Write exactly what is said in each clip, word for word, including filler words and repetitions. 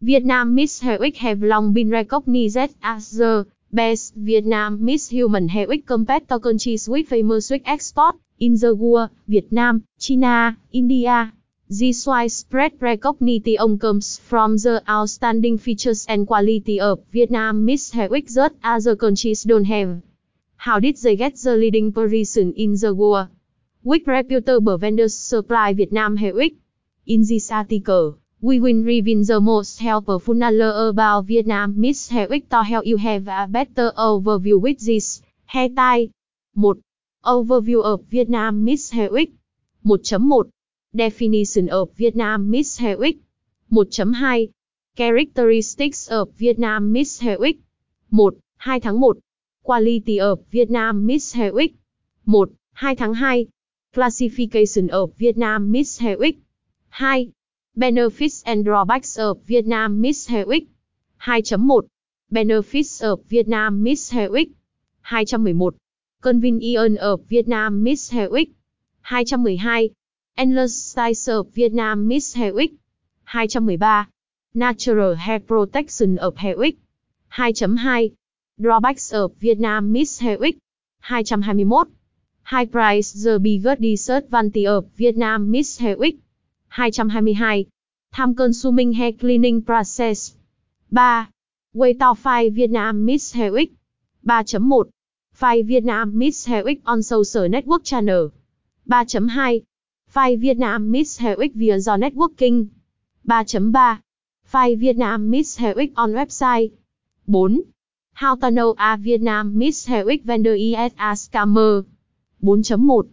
Vietnamese hairwig have long been recognized as the best Vietnamese human hairwig compared to countries with famous wig export in the world, Vietnam, China, India. This widespread recognition comes from the outstanding features and quality of Vietnamese hairwig that other countries don't have. How did they get the leading position in the world? Which reputable vendors supply Vietnam hairwig? In this article, we will reveal the most helpful knowledge about Vietnamese hairwig to help you have a better overview with this hair tie. one. Overview of Vietnamese hairwig. Một chấm một. Definition of Vietnamese hairwig. Một chấm hai. Characteristics of Vietnamese hairwig. Một, hai tháng một. Quality of Vietnamese hairwig. Một, hai tháng hai. Classification of Vietnamese hairwig. Hai. Benefits and drawbacks of Vietnamese hairwig. Hai chấm một. Benefits of Vietnamese hairwig. Hai trăm mười một. Convenience of Vietnamese hairwig. Hai trăm mười hai. Endless styles of Vietnamese hairwig. Hai trăm mười ba. Natural hair protection of hairwig. Hai chấm hai. Drawbacks of Vietnamese hairwig. Hai trăm hai mươi mốt. High price, the biggest disadvantage of Vietnamese hairwig. Hai trăm hai mươi hai. Time consuming hair cleaning process. Ba. Way to find Vietnamese hairwig. Ba chấm một. Find Vietnamese hairwig on social network channel. Ba chấm hai. Find Vietnamese hairwig via your networking. Ba chấm ba. Find Vietnamese hairwig on website. Bốn. How to know a Vietnamese hairwig vendor is a scammer. Bốn chấm một.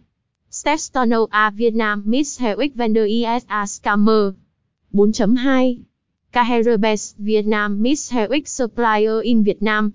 Steps to know a Vietnamese hairwig vendor is a scammer. Bốn chấm hai. K-Hair best Vietnamese hairwig supplier in Vietnam.